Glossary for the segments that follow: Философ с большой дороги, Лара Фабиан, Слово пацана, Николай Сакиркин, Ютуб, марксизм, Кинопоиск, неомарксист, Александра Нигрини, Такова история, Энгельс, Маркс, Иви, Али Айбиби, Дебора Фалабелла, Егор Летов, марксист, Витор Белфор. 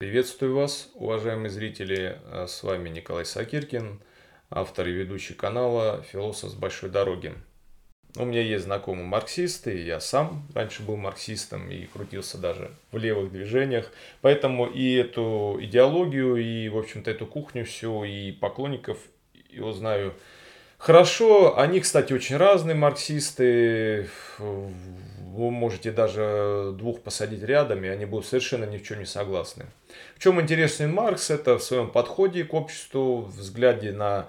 Приветствую вас, уважаемые зрители, с вами Николай Сакиркин, автор и ведущий канала «Философ с большой дороги». У меня есть знакомые марксисты, я сам раньше был марксистом и крутился даже в левых движениях, поэтому и эту идеологию, и, в общем-то, эту кухню всю, и поклонников его знаю хорошо. Они, кстати, очень разные марксисты. Вы можете даже двух посадить рядом, и они будут совершенно ни в чем не согласны. В чем интересен Маркс? Это в своем подходе к обществу, взгляде на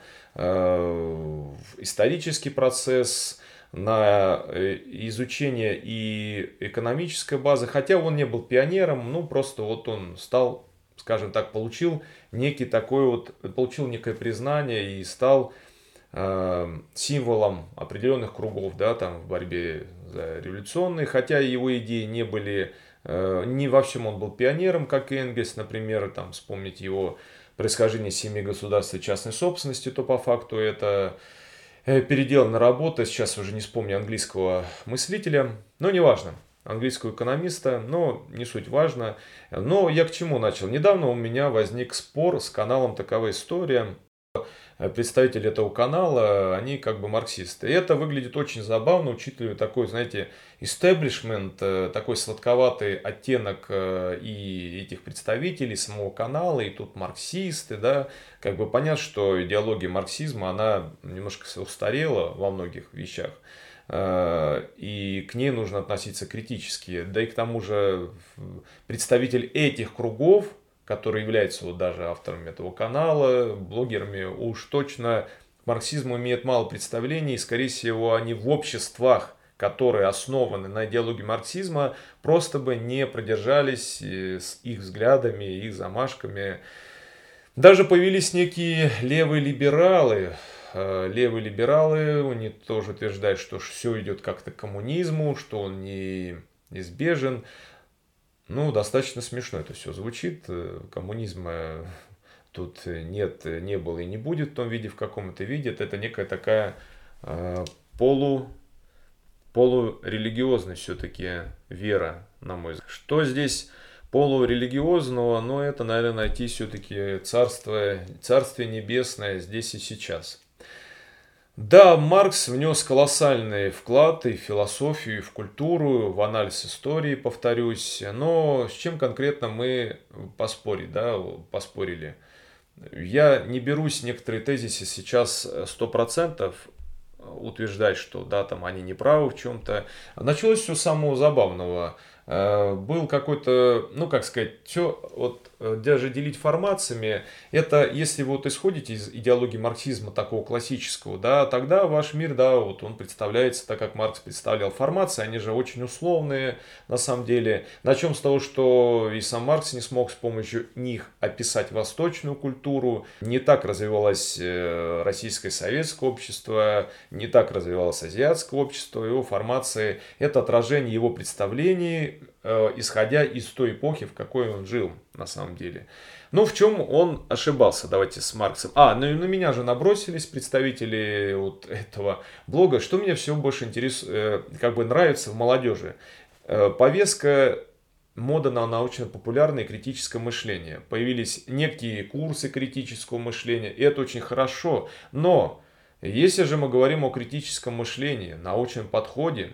исторический процесс, на изучение и экономической базы. Хотя он не был пионером, ну просто вот он стал, скажем так, получил некое признание и стал символом определенных кругов, да, там в борьбе за революционные, хотя его идеи не были, не во всем он был пионером, как Энгельс, например, там вспомнить его происхождение семьи государства частной собственности, то по факту это переделанная работа, сейчас уже не вспомню английского мыслителя, но неважно, английского экономиста, но не суть важно. Но я к чему начал? Недавно у меня возник спор с каналом «Такова история». Представители этого канала, они как бы марксисты. И это выглядит очень забавно, учитывая такой, знаете, истеблишмент, такой сладковатый оттенок и этих представителей, самого канала, и тут марксисты, да. Как бы понятно, что идеология марксизма, она немножко устарела во многих вещах. И к ней нужно относиться критически. Да и к тому же представитель этих кругов, которые являются вот даже авторами этого канала, блогерами, уж точно к марксизму имеют мало представлений, и, скорее всего, они в обществах, которые основаны на идеологии марксизма, просто бы не продержались с их взглядами, их замашками. Даже появились некие левые либералы. Левые либералы, они тоже утверждают, что все идет как-то к коммунизму, что он неизбежен. Ну, достаточно смешно это все звучит. Коммунизма тут нет, не было и не будет в том виде, в каком это видит. Это некая такая полурелигиозная все-таки вера, на мой взгляд. Что здесь полурелигиозного? Ну, это, наверное, найти все-таки царствие небесное здесь и сейчас. Да, Маркс внес колоссальный вклад и в философию, и в культуру, в анализ истории, повторюсь. Но с чем конкретно мы поспорили? Я не берусь некоторые тезисы сейчас 100% утверждать, что да, там они не правы в чем-то. Началось все с самого забавного. Был какой-то, ну как сказать, все, вот даже делить формациями, это если вы вот исходите из идеологии марксизма такого классического, да, тогда ваш мир, да, вот он представляется, так как Маркс представлял формации, они же очень условные на самом деле. Начнем с того, что и сам Маркс не смог с помощью них описать восточную культуру, не так развивалось российское советское общество, не так развивалось азиатское общество, его формации, это отражение его представлений, исходя из той эпохи, в какой он жил, на самом деле. Но в чем он ошибался, давайте с Марксом. На меня же набросились представители вот этого блога, что меня все больше интересует, как бы нравится в молодежи. Повестка, мода на научно-популярное критическое мышление. Появились некие курсы критического мышления, и это очень хорошо. Но если же мы говорим о критическом мышлении, научном подходе,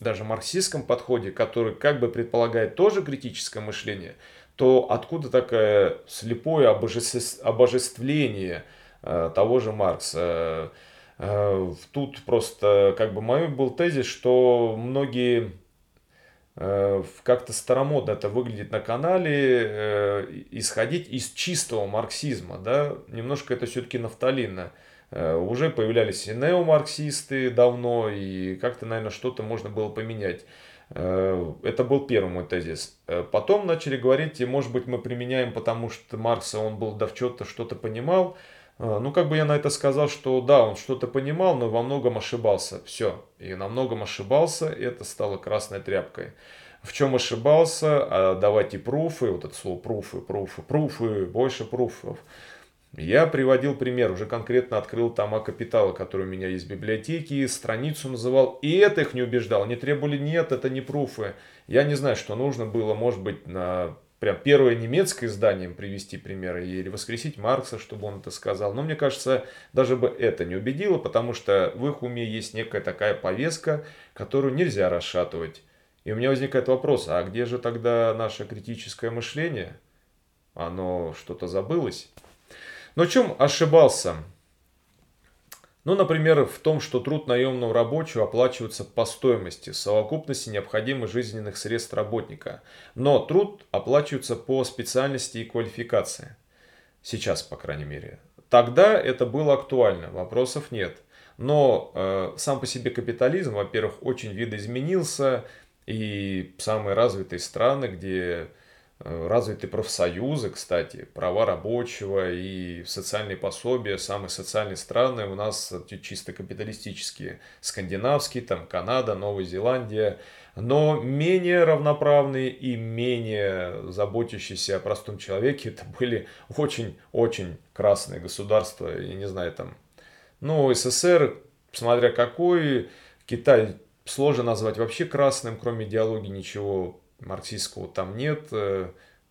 даже марксистском подходе, который как бы предполагает тоже критическое мышление, то откуда такое слепое обожествление того же Маркса? Тут просто как бы мой был тезис, что многие как-то старомодно это выглядит на канале, исходить из чистого марксизма, да, немножко это все-таки нафталинно. Уже появлялись и неомарксисты давно, и как-то, наверное, что-то можно было поменять. Это был первый мой тезис. Потом начали говорить, и, может быть, мы применяем, потому что Маркса, он был, да, в чем-то что-то понимал. Ну, как бы я на это сказал, что да, он что-то понимал, но во многом ошибался. Все, и на многом ошибался, и это стало красной тряпкой. В чем ошибался? Давайте пруфы, вот это слово пруфы, больше пруфов. Я приводил пример, уже конкретно открыл тома «Капитала», который у меня есть в библиотеке, страницу называл, и это их не убеждал. Они требовали, нет, это не пруфы. Я не знаю, что нужно было, может быть, на прям первое немецкое издание привести примеры или воскресить Маркса, чтобы он это сказал. Но мне кажется, даже бы это не убедило, потому что в их уме есть некая такая повестка, которую нельзя расшатывать. И у меня возникает вопрос, а где же тогда наше критическое мышление? Оно что-то забылось? Но в чем ошибался? Ну, например, в том, что труд наемного рабочего оплачивается по стоимости, совокупности необходимых жизненных средств работника. Но труд оплачивается по специальности и квалификации. Сейчас, по крайней мере. Тогда это было актуально, вопросов нет. Но сам по себе капитализм, во-первых, очень видоизменился. И самые развитые страны, где развиты профсоюзы, кстати, права рабочего и социальные пособия, самые социальные страны у нас чисто капиталистические, скандинавские, там Канада, Новая Зеландия, но менее равноправные и менее заботящиеся о простом человеке, это были очень-очень красные государства, я не знаю, там, ну, СССР, смотря какой, Китай сложно назвать вообще красным, кроме идеологии ничего марксистского там нет,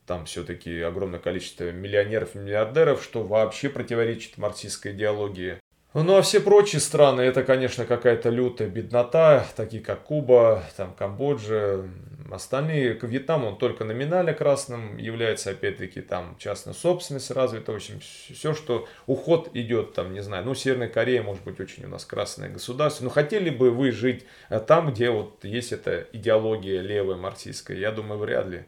там все-таки огромное количество миллионеров и миллиардеров, что вообще противоречит марксистской идеологии. Ну а все прочие страны, это, конечно, какая-то лютая беднота, такие как Куба, там Камбоджа, остальные, к Вьетнаму он только номинально красным является, опять-таки, там частная собственность развита, в общем, все, что уход идет, там, не знаю, ну, Северная Корея, может быть, очень у нас красное государство, но хотели бы вы жить там, где вот есть эта идеология левая, марксистская, я думаю, вряд ли.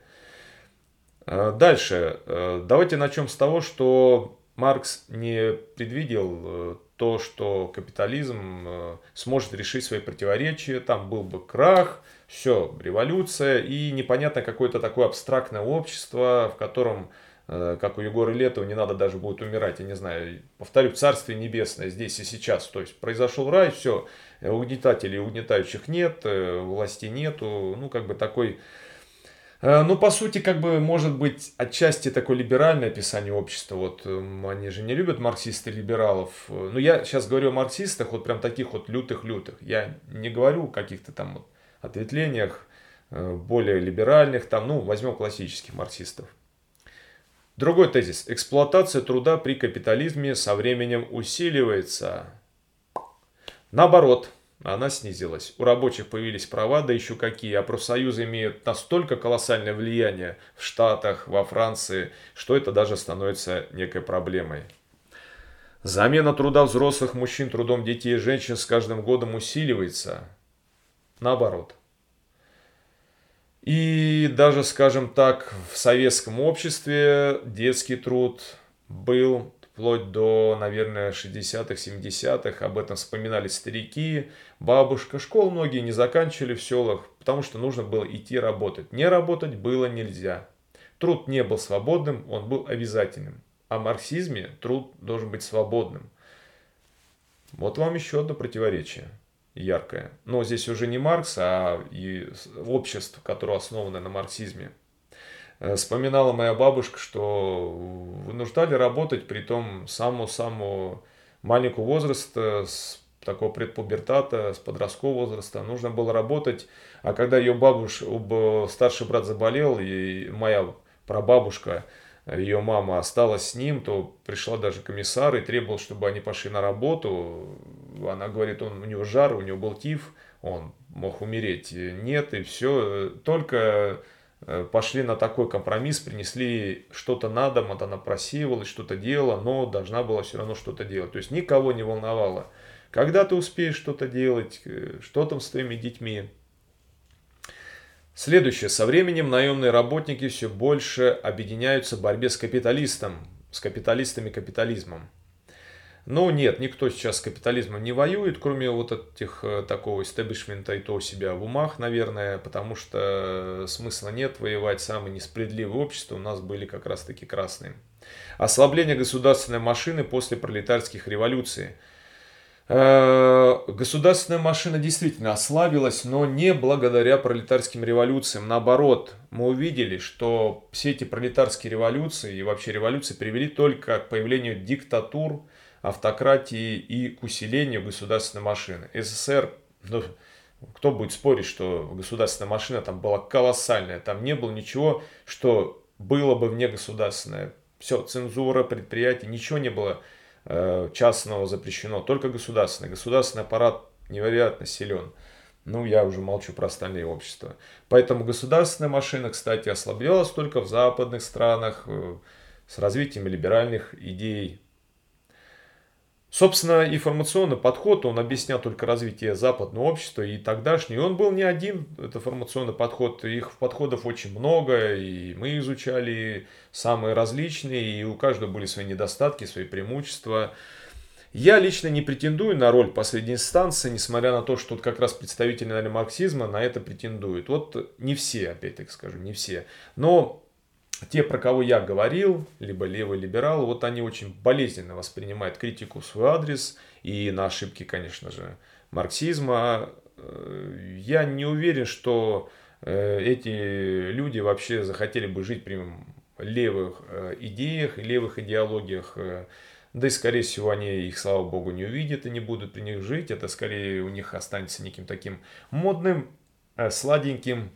Дальше, давайте начнем с того, что Маркс не предвидел то, что капитализм сможет решить свои противоречия, там был бы крах, все, революция и непонятно какое-то такое абстрактное общество, в котором, как у Егора Летова, не надо даже будет умирать, я не знаю, повторю, царствие небесное здесь и сейчас, то есть произошел рай, все, угнетателей и угнетающих нет, власти нету, ну как бы такой... Ну, по сути, как бы, может быть, отчасти такое либеральное описание общества, вот, они же не любят марксисты, либералов, но я сейчас говорю о марксистах, вот прям таких вот лютых-лютых, я не говорю о каких-то там вот ответвлениях более либеральных, там, ну, возьмем классических марксистов. Другой тезис. Эксплуатация труда при капитализме со временем усиливается. Наоборот. Она снизилась. У рабочих появились права, да еще какие. А профсоюзы имеют настолько колоссальное влияние в Штатах, во Франции, что это даже становится некой проблемой. Замена труда взрослых мужчин трудом детей и женщин с каждым годом усиливается. Наоборот. И даже, скажем так, в советском обществе детский труд был... Вплоть до, наверное, 60-х, 70-х. Об этом вспоминали старики, бабушка. Школ многие не заканчивали в селах, потому что нужно было идти работать. Не работать было нельзя. Труд не был свободным, он был обязательным. А в марксизме труд должен быть свободным. Вот вам еще одно противоречие яркое. Но здесь уже не Маркс, а и общество, которое основано на марксизме. Вспоминала моя бабушка, что вынуждали работать, при том самого маленького возраста, с такого предпубертата, с подросткового возраста, нужно было работать. А когда ее старший брат заболел, и моя прабабушка, ее мама осталась с ним, то пришла даже комиссар и требовала, чтобы они пошли на работу. Она говорит, у него жар, у него был тиф, он мог умереть. Нет, и все, только... Пошли на такой компромисс, принесли что-то на дом, вот она просеивалась, что-то делала, но должна была все равно что-то делать. То есть никого не волновало, когда ты успеешь что-то делать, что там с твоими детьми. Следующее. Со временем наемные работники все больше объединяются в борьбе с капиталистами и капитализмом. Но нет, никто сейчас с капитализмом не воюет, кроме вот этих такого истеблишмента и то у себя в умах, наверное, потому что смысла нет воевать, самые несправедливые общества у нас были как раз таки красные. Ослабление государственной машины после пролетарских революций. Государственная машина действительно ослабилась, но не благодаря пролетарским революциям. Наоборот, мы увидели, что все эти пролетарские революции и вообще революции привели только к появлению диктатур, автократии и к усилению государственной машины. СССР, ну, кто будет спорить, что государственная машина там была колоссальная, там не было ничего, что было бы вне государственное. Все, цензура, предприятие, ничего не было частного запрещено, только государственное. Государственный аппарат невероятно силен. Ну, я уже молчу про остальные общества. Поэтому государственная машина, кстати, ослаблялась только в западных странах с развитием либеральных идей. Собственно, информационный подход, он объяснял только развитие западного общества и тогдашний. Он был не один, это информационный подход. Их подходов очень много, и мы изучали самые различные, и у каждого были свои недостатки, свои преимущества. Я лично не претендую на роль последней инстанции, несмотря на то, что тут как раз представители, наверное, марксизма на это претендуют. Вот не все, опять-таки скажу, не все. Но те, про кого я говорил, либо левые либералы, вот они очень болезненно воспринимают критику в свой адрес и на ошибки, конечно же, марксизма. Я не уверен, что эти люди вообще захотели бы жить при левых идеях и левых идеологиях. Да и, скорее всего, они их, слава богу, не увидят и не будут при них жить. Это, скорее, у них останется неким таким модным, сладеньким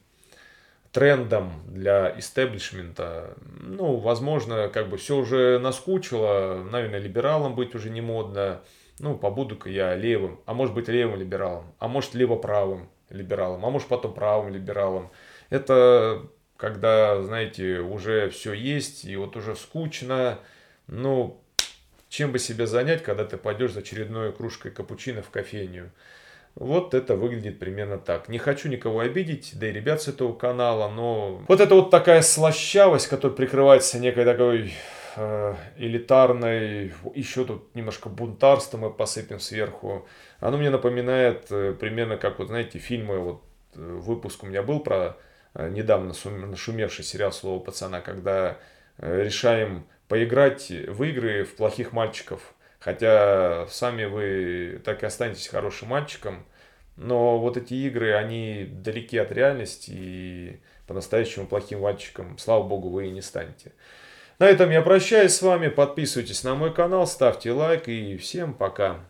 трендом для истеблишмента. Ну, возможно, как бы все уже наскучило, наверное, либералом быть уже не модно. Ну, побуду-ка я левым, а может быть левым либералом, а может лево-правым либералом, а может потом правым либералом. Это когда, знаете, уже все есть и вот уже скучно. Ну, чем бы себя занять, когда ты пойдешь за очередной кружкой капучино в кофейню? Вот это выглядит примерно так. Не хочу никого обидеть, да и ребят с этого канала, но... Вот это вот такая слащавость, которая прикрывается некой такой элитарной, еще тут немножко бунтарства мы посыпем сверху. Оно мне напоминает примерно как, вот знаете, фильмы, вот выпуск у меня был про недавно нашумевший сериал «Слово пацана», когда решаем поиграть в игры в плохих мальчиков. Хотя сами вы так и останетесь хорошим мальчиком. Но вот эти игры, они далеки от реальности. И по-настоящему плохим мальчиком, слава богу, вы и не станете. На этом я прощаюсь с вами. Подписывайтесь на мой канал, ставьте лайк. И всем пока.